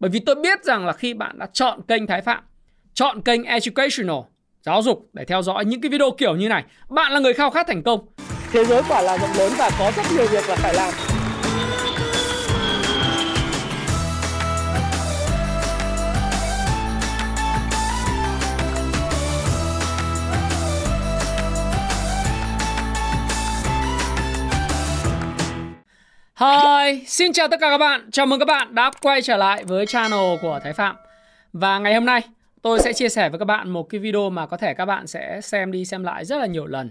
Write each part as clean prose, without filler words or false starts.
Bởi vì tôi biết rằng là khi bạn đã chọn kênh Thái Phạm, chọn kênh Educational, giáo dục để theo dõi những cái video kiểu như này, bạn là người khao khát thành công. Thế giới quả là rộng lớn và có rất nhiều việc là phải làm. Hi, xin chào tất cả các bạn. Chào mừng các bạn đã quay trở lại với channel của Thái Phạm. Và ngày hôm nay tôi sẽ chia sẻ với các bạn một cái video mà có thể các bạn sẽ xem đi xem lại rất là nhiều lần.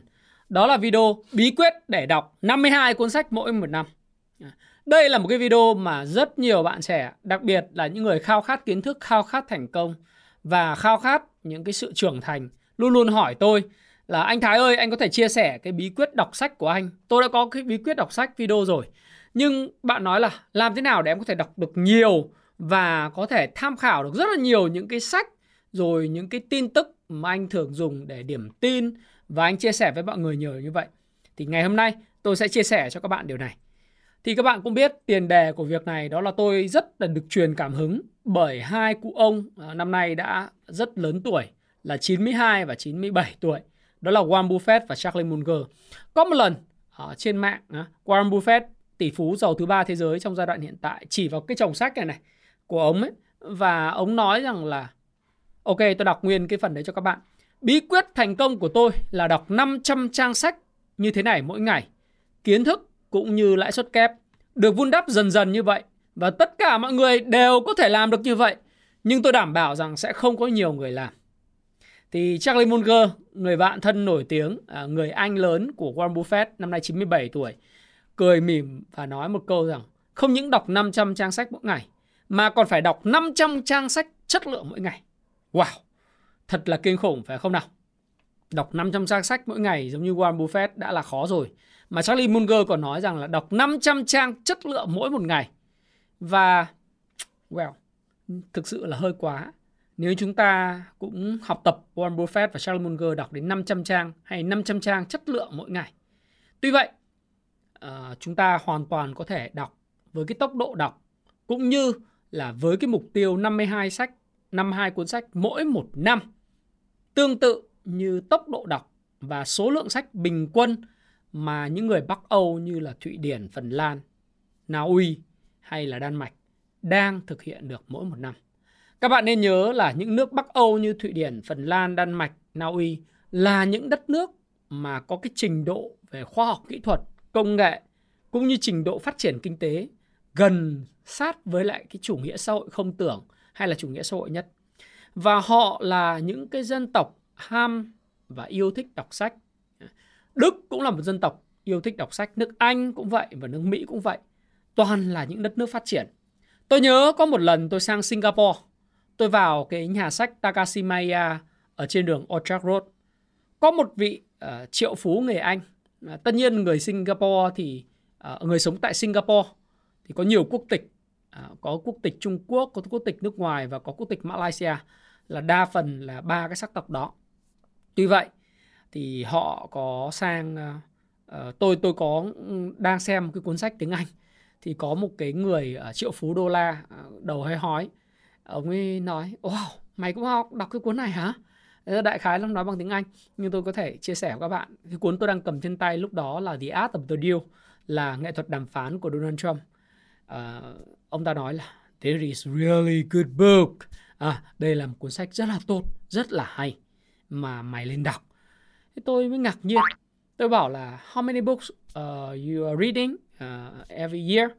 Đó là video bí quyết để đọc 52 cuốn sách mỗi một năm. Đây là một cái video mà rất nhiều bạn trẻ, đặc biệt là những người khao khát kiến thức, khao khát thành công và khao khát những cái sự trưởng thành, luôn luôn hỏi tôi là anh Thái ơi, anh có thể chia sẻ cái bí quyết đọc sách của anh. Tôi đã có cái bí quyết đọc sách video rồi. Nhưng bạn nói là làm thế nào để em có thể đọc được nhiều và có thể tham khảo được rất là nhiều những cái sách, rồi những cái tin tức mà anh thường dùng để điểm tin và anh chia sẻ với mọi người nhiều như vậy. Thì ngày hôm nay tôi sẽ chia sẻ cho các bạn điều này. Thì các bạn cũng biết tiền đề của việc này đó là tôi rất là được truyền cảm hứng bởi hai cụ ông năm nay đã rất lớn tuổi là 92 và 97 tuổi. Đó là Warren Buffett và Charlie Munger. Có một lần ở trên mạng Warren Buffett, tỷ phú giàu thứ 3 thế giới trong giai đoạn hiện tại, chỉ vào cái chồng sách này của ông ấy, và ông nói rằng là ok, tôi đọc nguyên cái phần đấy cho các bạn. Bí quyết thành công của tôi là đọc 500 trang sách như thế này mỗi ngày. Kiến thức cũng như lãi suất kép được vun đắp dần dần như vậy, và tất cả mọi người đều có thể làm được như vậy, nhưng tôi đảm bảo rằng sẽ không có nhiều người làm. Thì Charlie Munger, người bạn thân nổi tiếng, người anh lớn của Warren Buffett, năm nay 97 tuổi, cười mỉm và nói một câu rằng không những đọc 500 trang sách mỗi ngày mà còn phải đọc 500 trang sách chất lượng mỗi ngày. Wow, thật là kinh khủng phải không nào? Đọc 500 trang sách mỗi ngày giống như Warren Buffett đã là khó rồi, mà Charlie Munger còn nói rằng là đọc 500 trang chất lượng mỗi một ngày. Và well, thực sự là hơi quá. Nếu chúng ta cũng học tập Warren Buffett và Charlie Munger đọc đến 500 trang hay 500 trang chất lượng mỗi ngày. Tuy vậy, chúng ta hoàn toàn có thể đọc với cái tốc độ đọc cũng như là với cái mục tiêu 52 cuốn sách mỗi một năm, tương tự như tốc độ đọc và số lượng sách bình quân mà những người Bắc Âu như là Thụy Điển, Phần Lan, Na Uy hay là Đan Mạch đang thực hiện được mỗi một năm. Các bạn nên nhớ là những nước Bắc Âu như Thụy Điển, Phần Lan, Đan Mạch, Na Uy là những đất nước mà có cái trình độ về khoa học kỹ thuật, công nghệ cũng như trình độ phát triển kinh tế gần sát với lại cái chủ nghĩa xã hội không tưởng hay là chủ nghĩa xã hội nhất. Và họ là những cái dân tộc ham và yêu thích đọc sách. Đức cũng là một dân tộc yêu thích đọc sách, nước Anh cũng vậy và nước Mỹ cũng vậy. Toàn là những đất nước phát triển. Tôi nhớ có một lần tôi sang Singapore, tôi vào cái nhà sách Takashimaya ở trên đường Orchard Road. Có một vị triệu phú người Anh. Tất nhiên người Singapore thì người sống tại Singapore thì có nhiều quốc tịch, có quốc tịch Trung Quốc, có quốc tịch nước ngoài và có quốc tịch Malaysia, là đa phần là ba cái sắc tộc đó. Tuy vậy thì họ có sang tôi có đang xem một cái cuốn sách tiếng Anh thì có một cái người triệu phú đô la đầu hơi hói, ông ấy nói wow, mày cũng học đọc cái cuốn này hả? Đại khái là nói bằng tiếng Anh, nhưng tôi có thể chia sẻ với các bạn. Cái cuốn tôi đang cầm trên tay lúc đó là The Art of the Deal, là nghệ thuật đàm phán của Donald Trump. Ông ta nói là There is really good book. Đây là một cuốn sách rất là tốt, rất là hay, mà mày lên đọc. Thế tôi mới ngạc nhiên. Tôi bảo là How many books you are reading every year?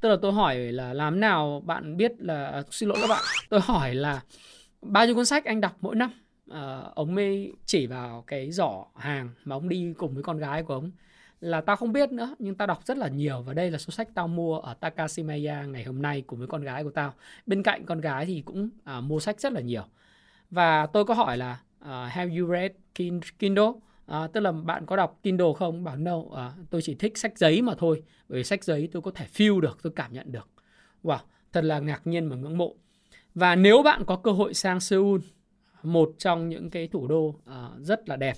Tức là tôi hỏi là làm nào bạn biết là xin lỗi các bạn. Tôi hỏi là bao nhiêu cuốn sách anh đọc mỗi năm? Ông ấy chỉ vào cái giỏ hàng mà ông đi cùng với con gái của ông là tao không biết nữa, nhưng tao đọc rất là nhiều, và đây là số sách tao mua ở Takashimaya ngày hôm nay cùng với con gái của tao. Bên cạnh con gái thì cũng mua sách rất là nhiều. Và tôi có hỏi là Have you read Kindle? Tức là bạn có đọc Kindle không? Bảo no, tôi chỉ thích sách giấy mà thôi, bởi vì sách giấy tôi có thể feel được, tôi cảm nhận được. Wow, thật là ngạc nhiên và ngưỡng mộ. Và nếu bạn có cơ hội sang Seoul, một trong những cái thủ đô rất là đẹp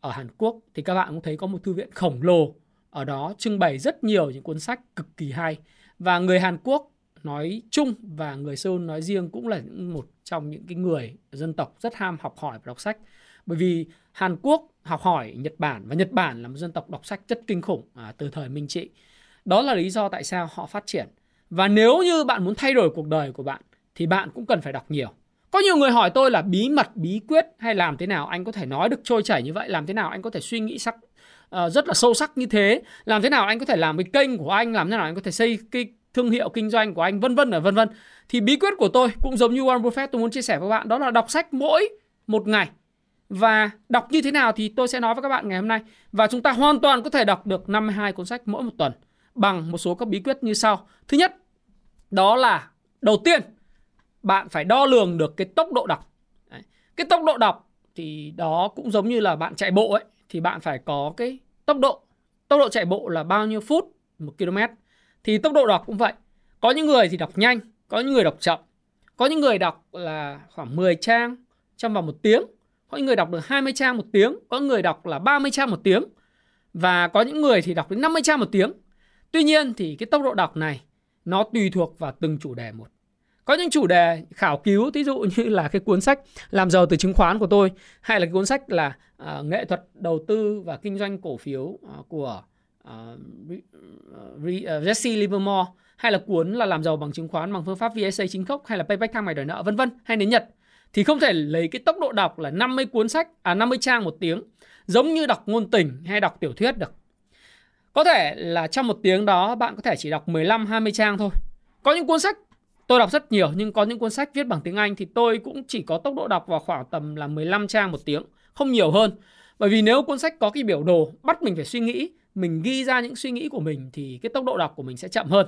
ở Hàn Quốc, thì các bạn cũng thấy có một thư viện khổng lồ ở đó trưng bày rất nhiều những cuốn sách cực kỳ hay. Và người Hàn Quốc nói chung và người Seoul nói riêng cũng là một trong những cái người dân tộc rất ham học hỏi và đọc sách. Bởi vì Hàn Quốc học hỏi Nhật Bản, và Nhật Bản là một dân tộc đọc sách rất kinh khủng từ thời Minh Trị. Đó là lý do tại sao họ phát triển. Và nếu như bạn muốn thay đổi cuộc đời của bạn thì bạn cũng cần phải đọc nhiều. Có nhiều người hỏi tôi là bí mật, bí quyết hay làm thế nào anh có thể nói được trôi chảy như vậy, làm thế nào anh có thể suy nghĩ rất là sâu sắc như thế, làm thế nào anh có thể làm cái kênh của anh, làm thế nào anh có thể xây cái thương hiệu kinh doanh của anh, vân vân và vân vân. Thì bí quyết của tôi cũng giống như Warren Buffett, tôi muốn chia sẻ với các bạn đó là đọc sách mỗi một ngày. Và đọc như thế nào thì tôi sẽ nói với các bạn ngày hôm nay. Và chúng ta hoàn toàn có thể đọc được 52 cuốn sách mỗi một tuần bằng một số các bí quyết như sau. Thứ nhất, đó là đầu tiên bạn phải đo lường được cái tốc độ đọc. Cái tốc độ đọc thì đó cũng giống như là bạn chạy bộ ấy, thì bạn phải có cái tốc độ chạy bộ là bao nhiêu phút 1 km. Thì tốc độ đọc cũng vậy. Có những người thì đọc nhanh, có những người đọc chậm. Có những người đọc là khoảng 10 trang trong vòng 1 tiếng. Có những người đọc được 20 trang 1 tiếng. Có những người đọc là 30 trang 1 tiếng. Và có những người thì đọc đến 50 trang 1 tiếng. Tuy nhiên thì cái tốc độ đọc này nó tùy thuộc vào từng chủ đề một. Có những chủ đề khảo cứu, ví dụ như là cái cuốn sách Làm giàu từ chứng khoán của tôi, hay là cái cuốn sách là nghệ thuật đầu tư và kinh doanh cổ phiếu của Jesse Livermore, hay là cuốn là Làm giàu bằng chứng khoán bằng phương pháp VSA chính gốc, hay là Payback thang mày đòi nợ, vân vân, hay đến Nhật. Thì không thể lấy cái tốc độ đọc là 50 trang 1 tiếng giống như đọc ngôn tình hay đọc tiểu thuyết được. Có thể là trong 1 tiếng đó bạn có thể chỉ đọc 15-20 trang thôi. Có những cuốn sách tôi đọc rất nhiều, nhưng có những cuốn sách viết bằng tiếng Anh thì tôi cũng chỉ có tốc độ đọc vào khoảng tầm là 15 trang 1 tiếng, không nhiều hơn. Bởi vì nếu cuốn sách có cái biểu đồ bắt mình phải suy nghĩ, mình ghi ra những suy nghĩ của mình thì cái tốc độ đọc của mình sẽ chậm hơn.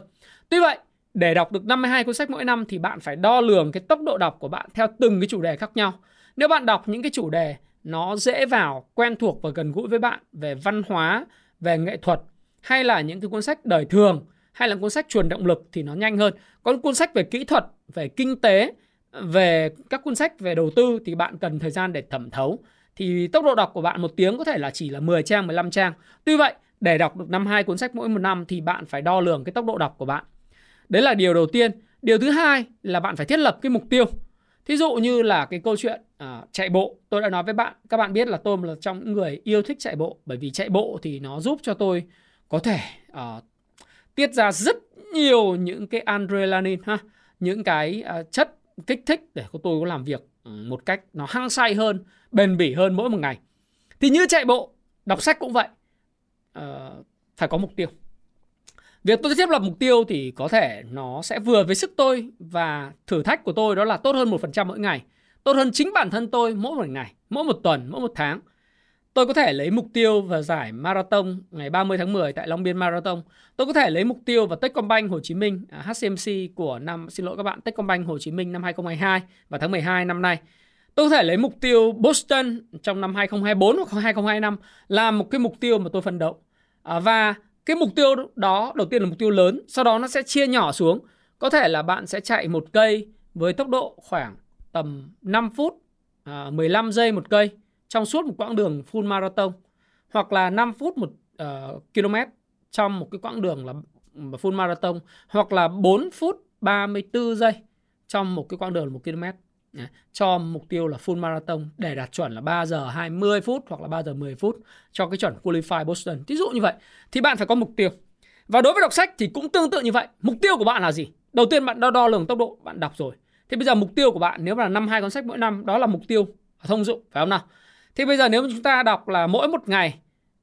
Tuy vậy, để đọc được 52 cuốn sách mỗi năm thì bạn phải đo lường cái tốc độ đọc của bạn theo từng cái chủ đề khác nhau. Nếu bạn đọc những cái chủ đề nó dễ vào, quen thuộc và gần gũi với bạn về văn hóa, về nghệ thuật, hay là những cái cuốn sách đời thường, hay là cuốn sách truyền động lực thì nó nhanh hơn. Còn cuốn sách về kỹ thuật, về kinh tế, về các cuốn sách về đầu tư thì bạn cần thời gian để thẩm thấu. Thì tốc độ đọc của bạn 1 tiếng có thể là chỉ là 10 trang, 15 trang. Tuy vậy, để đọc được 52 cuốn sách mỗi một năm thì bạn phải đo lường cái tốc độ đọc của bạn. Đấy là điều đầu tiên. Điều thứ hai là bạn phải thiết lập cái mục tiêu. Thí dụ như là cái câu chuyện chạy bộ. Tôi đã nói với bạn, các bạn biết là tôi là trong những người yêu thích chạy bộ. Bởi vì chạy bộ thì nó giúp cho tôi có thể tiết ra rất nhiều những cái adrenaline, những cái chất kích thích để tôi có làm việc một cách nó hăng say hơn, bền bỉ hơn mỗi một ngày. Thì như chạy bộ, đọc sách cũng vậy, phải có mục tiêu. Việc tôi thiết lập mục tiêu thì có thể nó sẽ vừa với sức tôi, và thử thách của tôi đó là tốt hơn 1% mỗi ngày, tốt hơn chính bản thân tôi mỗi một ngày, mỗi một tuần, mỗi một tháng. Tôi có thể lấy mục tiêu và giải marathon ngày 30 tháng 10 tại Long Biên Marathon. Tôi có thể lấy mục tiêu và Techcombank Hồ Chí Minh, HCMC của năm, xin lỗi các bạn, Techcombank Hồ Chí Minh năm 2022 và tháng 12 năm nay. Tôi có thể lấy mục tiêu Boston trong năm 2024 hoặc 2025 là một cái mục tiêu mà tôi phấn đấu. Và cái mục tiêu đó đầu tiên là mục tiêu lớn, sau đó nó sẽ chia nhỏ xuống. Có thể là bạn sẽ chạy một cây với tốc độ khoảng tầm 5 phút, 15 giây một cây trong suốt một quãng đường full marathon, hoặc là 5 phút 1 km trong một cái quãng đường là full marathon, hoặc là 4 phút 34 giây trong một cái quãng đường 1 km cho mục tiêu là full marathon để đạt chuẩn là 3 giờ 20 phút hoặc là 3 giờ 10 phút cho cái chuẩn qualify Boston. Thí dụ như vậy thì bạn phải có mục tiêu. Và đối với đọc sách thì cũng tương tự như vậy. Mục tiêu của bạn là gì? Đầu tiên bạn đo lường tốc độ, bạn đọc rồi. Thế bây giờ mục tiêu của bạn nếu mà là 52 cuốn sách mỗi năm, đó là mục tiêu thông dụng, phải không nào? Thì bây giờ nếu chúng ta đọc là mỗi một ngày,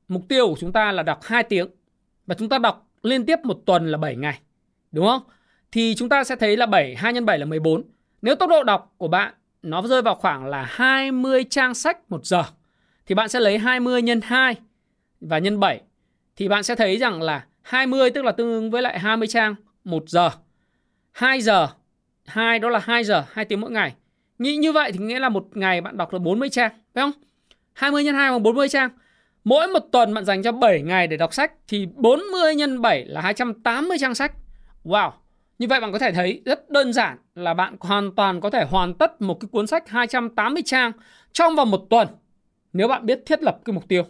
mục tiêu của chúng ta là đọc 2 tiếng và chúng ta đọc liên tiếp một tuần là 7 ngày, đúng không? Thì chúng ta sẽ thấy là 2 x 7 là 14. Nếu tốc độ đọc của bạn nó rơi vào khoảng là 20 trang sách 1 giờ thì bạn sẽ lấy 20 x 2 và x 7 thì bạn sẽ thấy rằng là 20 tức là tương ứng với lại 20 trang 1 giờ. 2 giờ, 2 đó là 2 giờ, 2 tiếng mỗi ngày. Nghĩ như vậy thì nghĩa là một ngày bạn đọc được 40 trang, phải không? 20 x 2 bằng 40 trang. Mỗi một tuần bạn dành cho 7 ngày để đọc sách thì 40 x 7 là 280 trang sách. Wow! Như vậy bạn có thể thấy rất đơn giản là bạn hoàn toàn có thể hoàn tất một cái cuốn sách 280 trang trong vòng một tuần nếu bạn biết thiết lập cái mục tiêu.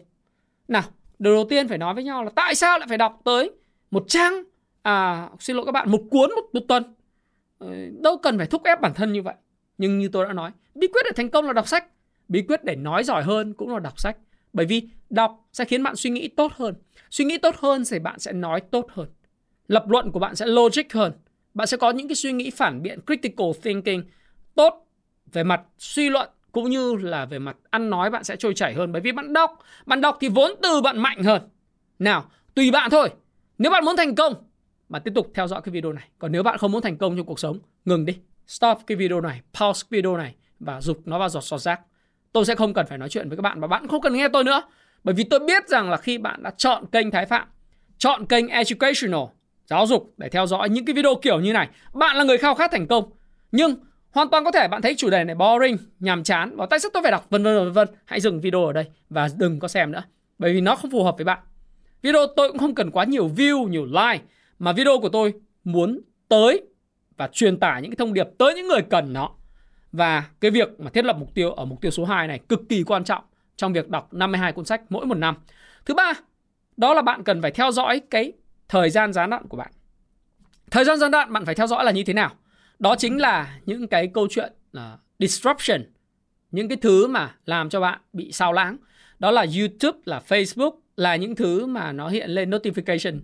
Nào, điều đầu tiên phải nói với nhau là tại sao lại phải đọc tới một cuốn một tuần? Đâu cần phải thúc ép bản thân như vậy. Nhưng như tôi đã nói, bí quyết để thành công là đọc sách. Bí quyết để nói giỏi hơn cũng là đọc sách. Bởi vì đọc sẽ khiến bạn suy nghĩ tốt hơn. Suy nghĩ tốt hơn thì bạn sẽ nói tốt hơn. Lập luận của bạn sẽ logic hơn. Bạn sẽ có những cái suy nghĩ phản biện, critical thinking tốt về mặt suy luận cũng như là về mặt ăn nói bạn sẽ trôi chảy hơn. Bởi vì bạn đọc. Bạn đọc thì vốn từ bạn mạnh hơn. Nào, tùy bạn thôi. Nếu bạn muốn thành công, bạn tiếp tục theo dõi cái video này. Còn nếu bạn không muốn thành công trong cuộc sống, ngừng đi. Stop cái video này, pause cái video này và rục nó vào giọt xọt rác. Tôi sẽ không cần phải nói chuyện với các bạn và bạn không cần nghe tôi nữa. Bởi vì tôi biết rằng là khi bạn đã chọn kênh Thái Phạm, chọn kênh Educational, giáo dục để theo dõi những cái video kiểu như này, bạn là người khao khát thành công. Nhưng hoàn toàn có thể bạn thấy chủ đề này boring, nhàm chán, và tại sao tôi phải đọc vân vân. Hãy dừng video ở đây và đừng có xem nữa. Bởi vì nó không phù hợp với bạn. Video tôi cũng không cần quá nhiều view, nhiều like, mà video của tôi muốn tới và truyền tải những cái thông điệp tới những người cần nó. Và cái việc mà thiết lập mục tiêu ở mục tiêu số 2 này cực kỳ quan trọng trong việc đọc 52 cuốn sách mỗi một năm. Thứ ba, đó là bạn cần phải theo dõi cái thời gian gián đoạn của bạn. Thời gian gián đoạn bạn phải theo dõi là như thế nào? Đó chính là những cái câu chuyện disruption, những cái thứ mà làm cho bạn bị sao lãng. Đó là YouTube, là Facebook, là những thứ mà nó hiện lên notification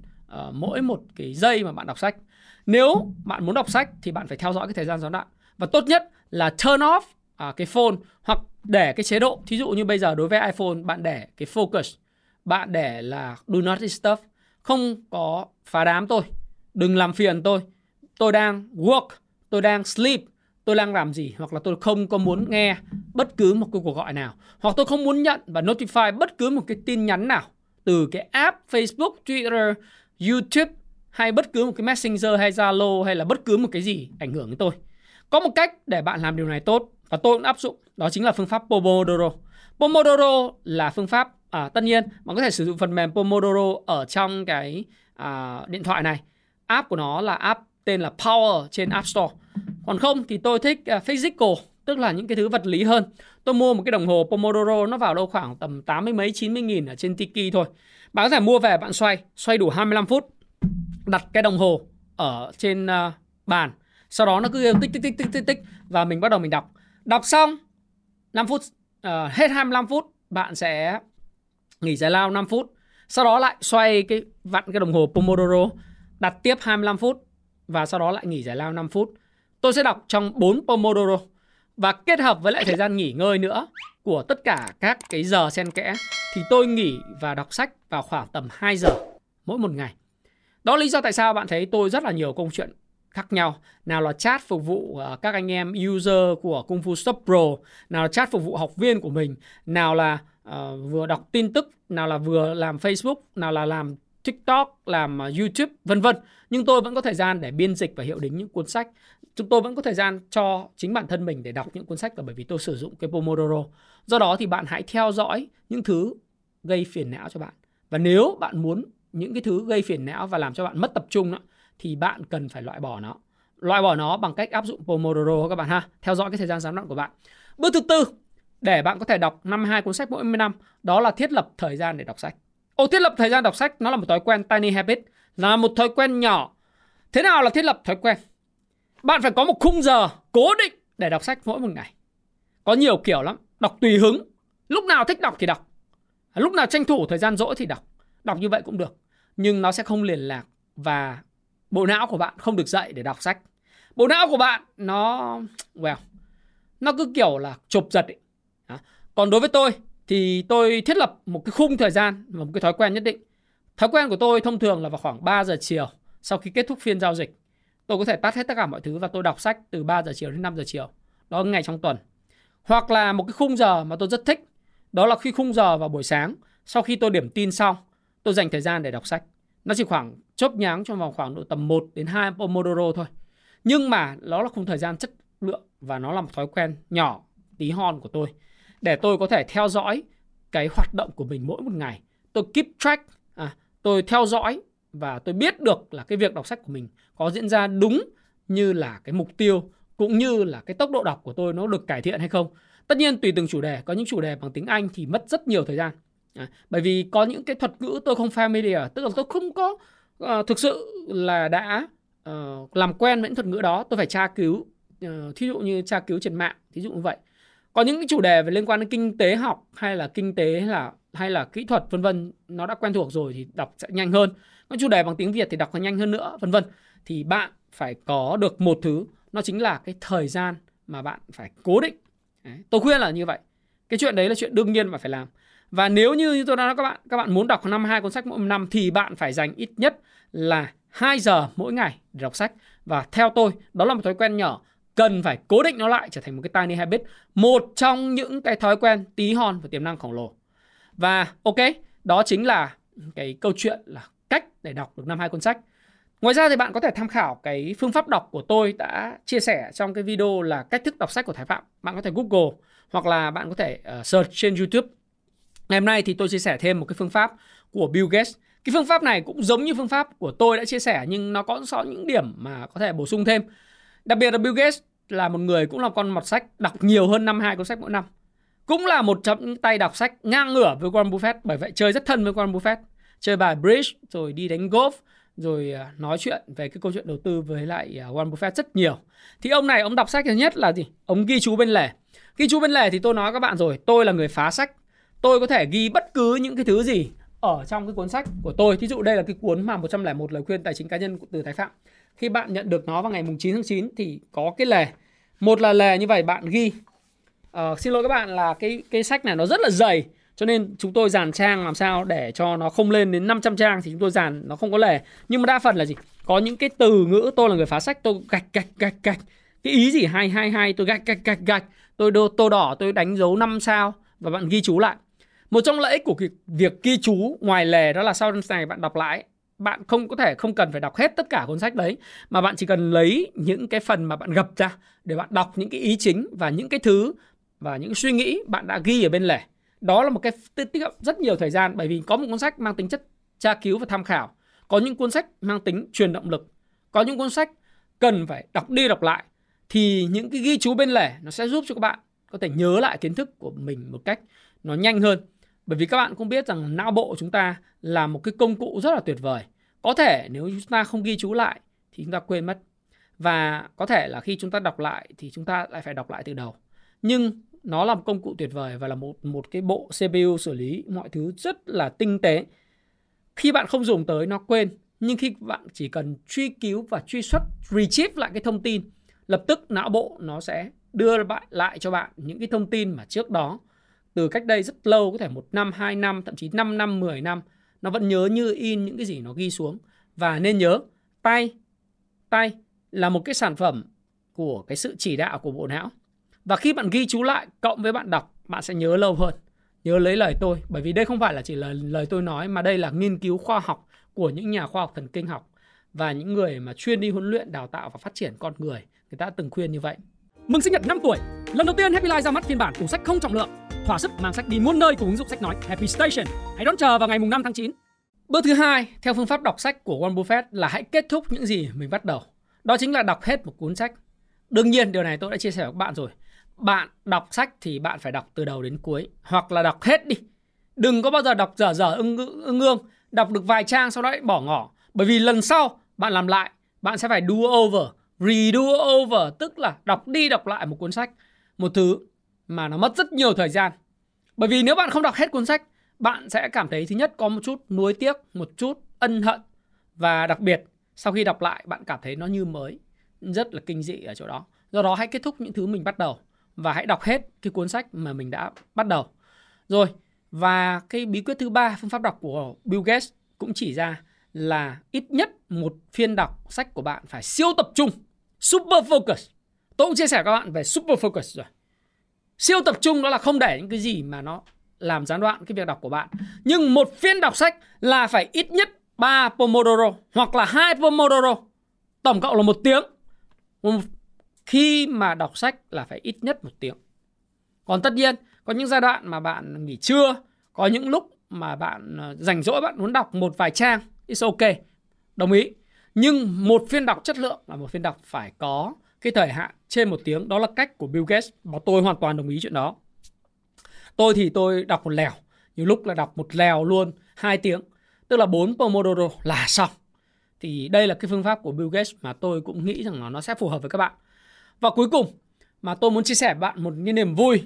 mỗi một cái giây mà bạn đọc sách. Nếu bạn muốn đọc sách thì bạn phải theo dõi cái thời gian gián đoạn. Và tốt nhất là turn off cái phone hoặc để cái chế độ. Thí dụ như bây giờ đối với iPhone, bạn để cái focus, bạn để là do not disturb, không có phá đám tôi, đừng làm phiền tôi đang work, tôi đang sleep, tôi đang làm gì, hoặc là tôi không có muốn nghe bất cứ một cái cuộc gọi nào, hoặc tôi không muốn nhận và notify bất cứ một cái tin nhắn nào từ cái app Facebook, Twitter, YouTube hay bất cứ một cái Messenger hay Zalo hay là bất cứ một cái gì ảnh hưởng đến tôi. Có một cách để bạn làm điều này tốt và tôi cũng áp dụng, đó chính là phương pháp Pomodoro. Pomodoro là phương pháp, tất nhiên bạn có thể sử dụng phần mềm Pomodoro ở trong cái điện thoại này. App của nó là app tên là Power trên App Store. Còn không thì tôi thích physical, tức là những cái thứ vật lý hơn. Tôi mua một cái đồng hồ Pomodoro, nó vào đâu khoảng tầm 80 mấy 90 nghìn ở trên Tiki thôi. Bạn có thể mua về, bạn xoay đủ 25 phút, đặt cái đồng hồ ở trên bàn. Sau đó nó cứ tích tích và mình bắt đầu mình đọc. Đọc xong 5 phút, hết 25 phút bạn sẽ nghỉ giải lao 5 phút. Sau đó lại xoay cái vặn cái đồng hồ Pomodoro, đặt tiếp 25 phút và sau đó lại nghỉ giải lao 5 phút. Tôi sẽ đọc trong 4 Pomodoro và kết hợp với lại thời gian nghỉ ngơi nữa của tất cả các cái giờ xen kẽ thì tôi nghỉ và đọc sách vào khoảng tầm 2 giờ mỗi một ngày. Đó lý do tại sao bạn thấy tôi rất là nhiều câu chuyện khác nhau. Nào là chat phục vụ các anh em user của Kung Fu Sub Pro, nào là chat phục vụ học viên của mình, nào là vừa đọc tin tức, nào là vừa làm Facebook, nào là làm TikTok, làm YouTube, vân vân. Nhưng tôi vẫn có thời gian để biên dịch và hiệu đính những cuốn sách. Chúng tôi vẫn có thời gian cho chính bản thân mình để đọc những cuốn sách là bởi vì tôi sử dụng cái Pomodoro. Do đó thì bạn hãy theo dõi những thứ gây phiền não cho bạn. Và nếu bạn muốn những cái thứ gây phiền não và làm cho bạn mất tập trung đó, thì bạn cần phải loại bỏ nó. Loại bỏ nó bằng cách áp dụng Pomodoro các bạn ha. Theo dõi cái thời gian gián đoạn của bạn. Bước thứ tư để bạn có thể đọc 52 cuốn sách mỗi năm, đó là thiết lập thời gian để đọc sách. Thiết lập thời gian đọc sách nó là một thói quen, tiny habit, là một thói quen nhỏ. Thế nào là thiết lập thói quen? Bạn phải có một khung giờ cố định để đọc sách mỗi một ngày. Có nhiều kiểu lắm, đọc tùy hứng, lúc nào thích đọc thì đọc, lúc nào tranh thủ thời gian rỗi thì đọc. Đọc như vậy cũng được, nhưng nó sẽ không liên lạc và bộ não của bạn không được dạy để đọc sách. Bộ não của bạn nó cứ kiểu là chộp giật ấy. Còn đối với tôi thì tôi thiết lập một cái khung thời gian và một cái thói quen nhất định. Thói quen của tôi thông thường là vào khoảng 3 giờ chiều, sau khi kết thúc phiên giao dịch, tôi có thể tắt hết tất cả mọi thứ và tôi đọc sách từ 3 giờ chiều đến 5 giờ chiều. Đó là ngày trong tuần. Hoặc là một cái khung giờ mà tôi rất thích, đó là khi khung giờ vào buổi sáng, sau khi tôi điểm tin xong, tôi dành thời gian để đọc sách. Nó chỉ khoảng chớp nhoáng trong vòng khoảng độ tầm 1 đến 2 Pomodoro thôi. Nhưng mà nó là khung thời gian chất lượng và nó là một thói quen nhỏ tí hon của tôi, để tôi có thể theo dõi cái hoạt động của mình mỗi một ngày. Tôi keep track, tôi theo dõi và tôi biết được là cái việc đọc sách của mình có diễn ra đúng như là cái mục tiêu, cũng như là cái tốc độ đọc của tôi nó được cải thiện hay không. Tất nhiên tùy từng chủ đề, có những chủ đề bằng tiếng Anh thì mất rất nhiều thời gian. Bởi vì có những cái thuật ngữ tôi không familiar, tức là tôi không có thực sự là đã làm quen với những thuật ngữ đó, tôi phải tra cứu, thí dụ như tra cứu trên mạng, thí dụ như vậy. Có những cái chủ đề về liên quan đến kinh tế học hay là kinh tế hay là kỹ thuật vân vân, nó đã quen thuộc rồi thì đọc sẽ nhanh hơn. Các chủ đề bằng tiếng Việt thì đọc nhanh hơn nữa, vân vân. Thì bạn phải có được một thứ, nó chính là cái thời gian mà bạn phải cố định. Đấy, tôi khuyên là như vậy. Cái chuyện đấy là chuyện đương nhiên mà phải làm. Và nếu như tôi đã nói các bạn muốn đọc 5-2 cuốn sách mỗi năm thì bạn phải dành ít nhất là 2 giờ mỗi ngày để đọc sách. Và theo tôi, đó là một thói quen nhỏ, cần phải cố định nó lại trở thành một cái tiny habit, một trong những cái thói quen tí hon và tiềm năng khổng lồ. Và ok, đó chính là cái câu chuyện là cách để đọc được 5-2 cuốn sách. Ngoài ra thì bạn có thể tham khảo cái phương pháp đọc của tôi đã chia sẻ trong cái video là cách thức đọc sách của Thái Phạm. Bạn có thể Google hoặc là bạn có thể search trên YouTube. Ngày hôm nay thì tôi chia sẻ thêm một cái phương pháp của Bill Gates. Cái phương pháp này cũng giống như phương pháp của tôi đã chia sẻ, nhưng nó có những điểm mà có thể bổ sung thêm. Đặc biệt là Bill Gates là một người cũng là con mọt sách, đọc nhiều hơn 52 cuốn sách mỗi năm. Cũng là một trong những tay đọc sách ngang ngửa với Warren Buffett, bởi vậy chơi rất thân với Warren Buffett. Chơi bài bridge, rồi đi đánh golf, rồi nói chuyện về cái câu chuyện đầu tư với lại Warren Buffett rất nhiều. Thì ông này, ông đọc sách nhất là gì? Ông ghi chú bên lề. Ghi chú bên lề thì tôi nói các bạn rồi, tôi là người phá sách. Tôi có thể ghi bất cứ những cái thứ gì ở trong cái cuốn sách của tôi. Thí dụ đây là cái cuốn mà 101 lời khuyên tài chính cá nhân từ Thái Phạm. Khi bạn nhận được nó vào ngày 9 tháng 9 thì có cái lề. Một là lề như vậy bạn ghi. Xin lỗi các bạn là cái sách này nó rất là dày, cho nên chúng tôi dàn trang làm sao để cho nó không lên đến 500 trang thì chúng tôi dàn nó không có lề. Nhưng mà đa phần là gì? Có những cái từ ngữ tôi là người phá sách, tôi gạch. Cái ý gì 222 tôi gạch. Tôi đô tô đỏ, tôi đánh dấu 5 sao và bạn ghi chú lại. Một trong lợi ích của việc ghi chú ngoài lề đó là sau này bạn đọc lại, bạn không cần phải đọc hết tất cả cuốn sách đấy, mà bạn chỉ cần lấy những cái phần mà bạn gập ra để bạn đọc những cái ý chính và những cái thứ và những suy nghĩ bạn đã ghi ở bên lề. Đó là một cái tiết kiệm rất nhiều thời gian, bởi vì có một cuốn sách mang tính chất tra cứu và tham khảo, có những cuốn sách mang tính truyền động lực, có những cuốn sách cần phải đọc đi đọc lại, thì những cái ghi chú bên lề nó sẽ giúp cho các bạn có thể nhớ lại kiến thức của mình một cách nó nhanh hơn. Bởi vì các bạn cũng biết rằng não bộ chúng ta là một cái công cụ rất là tuyệt vời. Có thể nếu chúng ta không ghi chú lại thì chúng ta quên mất. Và có thể là khi chúng ta đọc lại thì chúng ta lại phải đọc lại từ đầu. Nhưng nó là một công cụ tuyệt vời và là một cái bộ CPU xử lý mọi thứ rất là tinh tế. Khi bạn không dùng tới nó quên. Nhưng khi bạn chỉ cần truy cứu và truy xuất, retrieve lại cái thông tin, lập tức não bộ nó sẽ đưa lại cho bạn những cái thông tin mà trước đó, từ cách đây rất lâu, có thể 1 năm, 2 năm, thậm chí 5 năm, 10 năm, nó vẫn nhớ như in những cái gì nó ghi xuống. Và nên nhớ, tay là một cái sản phẩm của cái sự chỉ đạo của bộ não. Và khi bạn ghi chú lại, cộng với bạn đọc, bạn sẽ nhớ lâu hơn. Nhớ lấy lời tôi, bởi vì đây không phải là chỉ là lời tôi nói, mà đây là nghiên cứu khoa học của những nhà khoa học thần kinh học và những người mà chuyên đi huấn luyện, đào tạo và phát triển con người. Người ta từng khuyên như vậy. Mừng sinh nhật 5 tuổi, lần đầu tiên Happy Life ra mắt phiên bản tủ sách không trọng lượng, thỏa sức mang sách đi muôn nơi cùng ứng dụng sách nói Happy Station. Hãy đón chờ vào ngày 5 tháng 9. Bước thứ 2 theo phương pháp đọc sách của Warren Buffett là hãy kết thúc những gì mình bắt đầu. Đó chính là đọc hết một cuốn sách. Đương nhiên điều này tôi đã chia sẻ với các bạn rồi. Bạn đọc sách thì bạn phải đọc từ đầu đến cuối, hoặc là đọc hết đi. Đừng có bao giờ đọc dở ưng ương, đọc được vài trang sau đó bỏ ngỏ. Bởi vì lần sau bạn làm lại, bạn sẽ phải redo over, tức là đọc đi đọc lại một cuốn sách, một thứ mà nó mất rất nhiều thời gian. Bởi vì nếu bạn không đọc hết cuốn sách, bạn sẽ cảm thấy thứ nhất có một chút nuối tiếc, một chút ân hận. Và đặc biệt sau khi đọc lại bạn cảm thấy nó như mới, rất là kinh dị ở chỗ đó. Do đó hãy kết thúc những thứ mình bắt đầu và hãy đọc hết cái cuốn sách mà mình đã bắt đầu rồi. Và cái bí quyết thứ 3 phương pháp đọc của Bill Gates cũng chỉ ra là ít nhất một phiên đọc sách của bạn phải siêu tập trung, super focus. Tôi cũng chia sẻ với các bạn về super focus rồi. Siêu tập trung đó là không để những cái gì mà nó làm gián đoạn cái việc đọc của bạn. Nhưng một phiên đọc sách là phải ít nhất 3 Pomodoro hoặc là 2 Pomodoro, tổng cộng là 1 tiếng. Khi mà đọc sách là phải ít nhất 1 tiếng. Còn tất nhiên có những giai đoạn mà bạn nghỉ trưa, có những lúc mà bạn rảnh rỗi bạn muốn đọc một vài trang, it's ok, đồng ý. Nhưng một phiên đọc chất lượng là một phiên đọc phải có cái thời hạn trên 1 tiếng. Đó là cách của Bill Gates và tôi hoàn toàn đồng ý chuyện đó. Tôi thì tôi đọc một lèo, nhiều lúc là đọc một lèo luôn 2 tiếng, tức là 4 Pomodoro là xong. Thì đây là cái phương pháp của Bill Gates mà tôi cũng nghĩ rằng nó sẽ phù hợp với các bạn. Và cuối cùng mà tôi muốn chia sẻ với bạn một cái niềm vui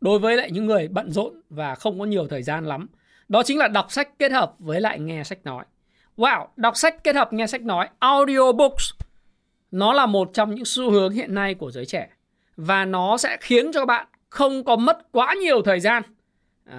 đối với lại những người bận rộn và không có nhiều thời gian lắm, đó chính là đọc sách kết hợp với lại nghe sách nói. Wow, đọc sách kết hợp nghe sách nói, audiobooks, nó là một trong những xu hướng hiện nay của giới trẻ. Và nó sẽ khiến cho các bạn không có mất quá nhiều thời gian,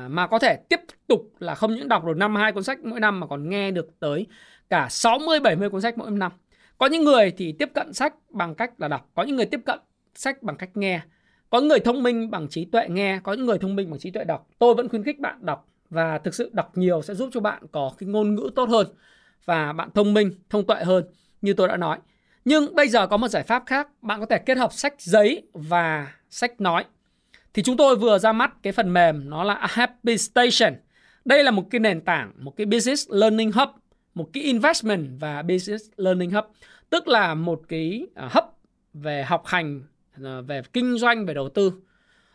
mà có thể tiếp tục là không những đọc được 5-2 cuốn sách mỗi năm mà còn nghe được tới cả 60-70 cuốn sách mỗi năm. Có những người thì tiếp cận sách bằng cách là đọc, có những người tiếp cận sách bằng cách nghe, có người thông minh bằng trí tuệ nghe, có những người thông minh bằng trí tuệ đọc. Tôi vẫn khuyến khích bạn đọc, và thực sự đọc nhiều sẽ giúp cho bạn có cái ngôn ngữ tốt hơn và bạn thông minh, thông tuệ hơn như tôi đã nói. Nhưng bây giờ có một giải pháp khác, bạn có thể kết hợp sách giấy và sách nói. Thì chúng tôi vừa ra mắt cái phần mềm, nó là Happy Station. Đây là một cái nền tảng, một cái business learning hub, một cái investment và business learning hub, tức là một cái hub về học hành, về kinh doanh, về đầu tư.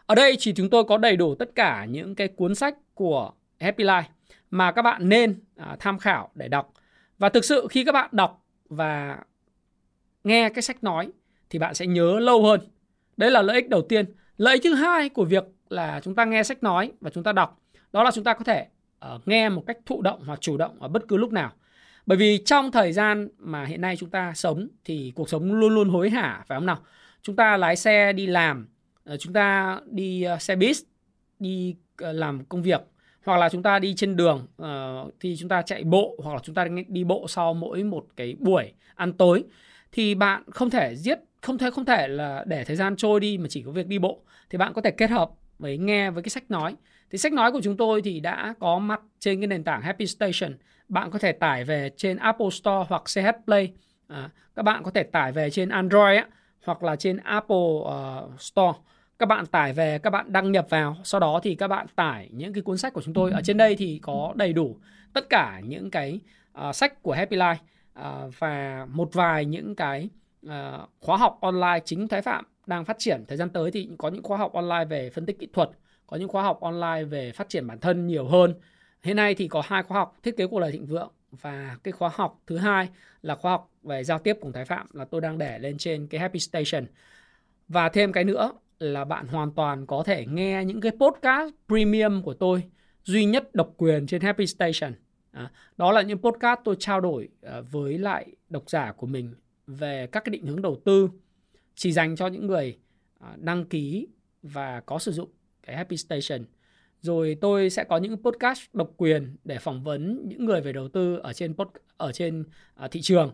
Ở đây thì chúng tôi có đầy đủ tất cả những cái cuốn sách của Happy Life mà các bạn nên tham khảo để đọc. Và thực sự khi các bạn đọc và nghe cái sách nói thì bạn sẽ nhớ lâu hơn. Đấy là lợi ích đầu tiên. Lợi ích thứ hai của việc là chúng ta nghe sách nói và chúng ta đọc, đó là chúng ta có thể nghe một cách thụ động hoặc chủ động ở bất cứ lúc nào. Bởi vì trong thời gian mà hiện nay chúng ta sống thì cuộc sống luôn luôn hối hả, phải không nào? Chúng ta lái xe đi làm, chúng ta đi xe buýt, đi làm công việc, hoặc là chúng ta đi trên đường thì chúng ta chạy bộ, hoặc là chúng ta đi bộ sau mỗi một cái buổi ăn tối. Thì bạn không thể là để thời gian trôi đi mà chỉ có việc đi bộ. Thì bạn có thể kết hợp với nghe với cái sách nói. Thì sách nói của chúng tôi thì đã có mặt trên cái nền tảng Happy Station. Bạn có thể tải về trên Apple Store hoặc CH Play. Các bạn có thể tải về trên Android hoặc là trên Apple Store. Các bạn tải về, các bạn đăng nhập vào. Sau đó thì các bạn tải những cái cuốn sách của chúng tôi. Ở trên đây thì có đầy đủ tất cả những cái sách của Happy Life. Và một vài những cái khóa học online chính Thái Phạm đang phát triển. Thời gian tới thì có những khóa học online về phân tích kỹ thuật, có những khóa học online về phát triển bản thân nhiều hơn. Hiện nay thì có 2 khóa học thiết kế cuộc đời thịnh vượng, và cái khóa học thứ 2 là khóa học về giao tiếp cùng Thái Phạm, là tôi đang để lên trên cái Happy Station. Và thêm cái nữa là bạn hoàn toàn có thể nghe những cái podcast premium của tôi duy nhất độc quyền trên Happy Station. Đó là những podcast tôi trao đổi với lại độc giả của mình về các cái định hướng đầu tư, chỉ dành cho những người đăng ký và có sử dụng cái Happy Station. Rồi tôi sẽ có những podcast độc quyền để phỏng vấn những người về đầu tư ở trên thị trường,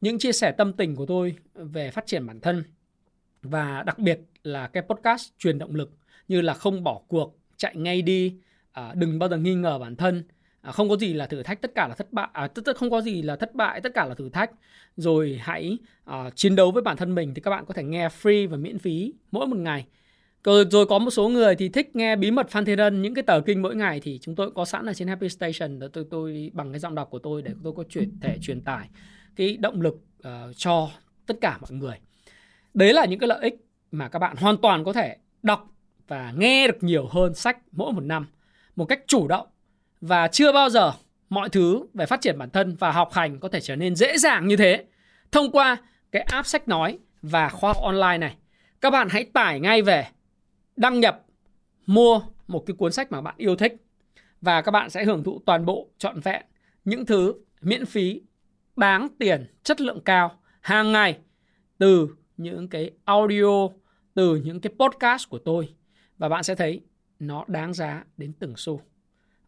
những chia sẻ tâm tình của tôi về phát triển bản thân, và đặc biệt là cái podcast truyền động lực như là không bỏ cuộc, chạy ngay đi, đừng bao giờ nghi ngờ bản thân. Không có gì là thử thách, tất cả là thất bại. Không có gì là thất bại, tất cả là thử thách. Rồi hãy chiến đấu với bản thân mình. Thì các bạn có thể nghe free và miễn phí mỗi một ngày. Rồi có một số người thì thích nghe bí mật Phan Thiên Ân, những cái tờ kinh mỗi ngày, thì chúng tôi có sẵn ở trên Happy Station. Tôi bằng cái giọng đọc của tôi để tôi có thể truyền tải cái động lực cho tất cả mọi người. Đấy là những cái lợi ích mà các bạn hoàn toàn có thể đọc và nghe được nhiều hơn sách mỗi một năm, một cách chủ động. Và chưa bao giờ mọi thứ về phát triển bản thân và học hành có thể trở nên dễ dàng như thế thông qua cái app sách nói và khóa học online này. Các bạn hãy tải ngay về, đăng nhập, mua một cái cuốn sách mà bạn yêu thích, và các bạn sẽ hưởng thụ toàn bộ, trọn vẹn những thứ miễn phí, đáng tiền, chất lượng cao hàng ngày từ những cái audio, từ những cái podcast của tôi. Và bạn sẽ thấy nó đáng giá đến từng xu.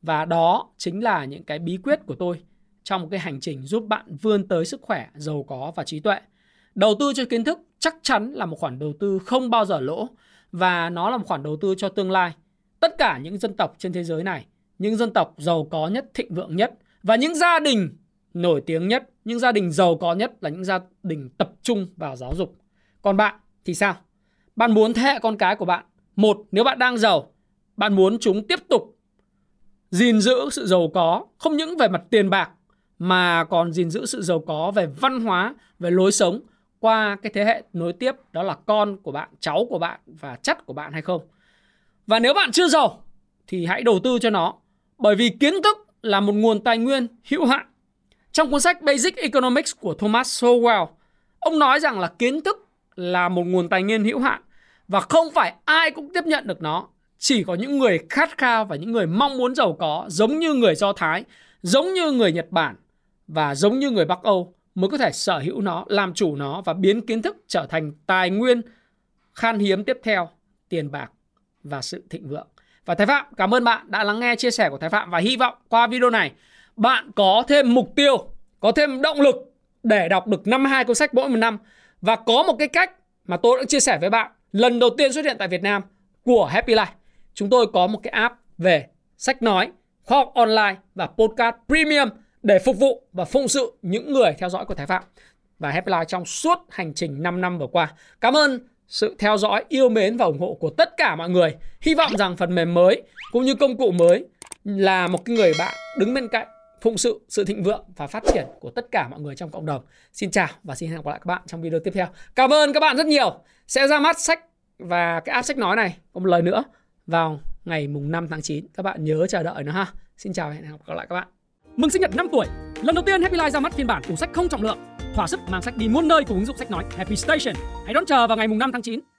Và đó chính là những cái bí quyết của tôi trong một cái hành trình giúp bạn vươn tới sức khỏe, giàu có và trí tuệ. Đầu tư cho kiến thức chắc chắn là một khoản đầu tư không bao giờ lỗ, và nó là một khoản đầu tư cho tương lai. Tất cả những dân tộc trên thế giới này, những dân tộc giàu có nhất, thịnh vượng nhất, và những gia đình nổi tiếng nhất, những gia đình giàu có nhất là những gia đình tập trung vào giáo dục. Còn bạn thì sao? Bạn muốn thế hệ con cái của bạn, một, nếu bạn đang giàu, bạn muốn chúng tiếp tục gìn giữ sự giàu có, không những về mặt tiền bạc mà còn gìn giữ sự giàu có về văn hóa, về lối sống qua cái thế hệ nối tiếp, đó là con của bạn, cháu của bạn và chất của bạn hay không. Và nếu bạn chưa giàu thì hãy đầu tư cho nó, bởi vì kiến thức là một nguồn tài nguyên hữu hạn. Trong cuốn sách Basic Economics của Thomas Sowell, ông nói rằng là kiến thức là một nguồn tài nguyên hữu hạn và không phải ai cũng tiếp nhận được nó. Chỉ có những người khát khao và những người mong muốn giàu có, giống như người Do Thái, giống như người Nhật Bản và giống như người Bắc Âu, mới có thể sở hữu nó, làm chủ nó và biến kiến thức trở thành tài nguyên khan hiếm tiếp theo, tiền bạc và sự thịnh vượng. Và Thái Phạm cảm ơn bạn đã lắng nghe chia sẻ của Thái Phạm, và hy vọng qua video này bạn có thêm mục tiêu, có thêm động lực để đọc được 52 cuốn sách mỗi một năm. Và có một cái cách mà tôi đã chia sẻ với bạn lần đầu tiên xuất hiện tại Việt Nam của Happy Life. Chúng tôi có một cái app về sách nói, khoa học online và podcast premium để phục vụ và phụng sự những người theo dõi của Thái Phạm và Happy Life trong suốt hành trình 5 năm vừa qua. Cảm ơn sự theo dõi, yêu mến và ủng hộ của tất cả mọi người. Hy vọng rằng phần mềm mới cũng như công cụ mới là một cái người bạn đứng bên cạnh phụng sự, sự thịnh vượng và phát triển của tất cả mọi người trong cộng đồng. Xin chào và xin hẹn gặp lại các bạn trong video tiếp theo. Cảm ơn các bạn rất nhiều. Sẽ ra mắt sách và cái app sách nói này, một lời nữa, vào ngày mùng 5 tháng 9. Các bạn nhớ chờ đợi nó ha. Xin chào và hẹn gặp lại các bạn. Mừng sinh nhật 5 tuổi. Lần đầu tiên Happy Life ra mắt phiên bản tủ sách không trọng lượng, thỏa sức mang sách đi muôn nơi cùng ứng dụng sách nói Happy Station. Hãy đón chờ vào ngày mùng 5 tháng 9.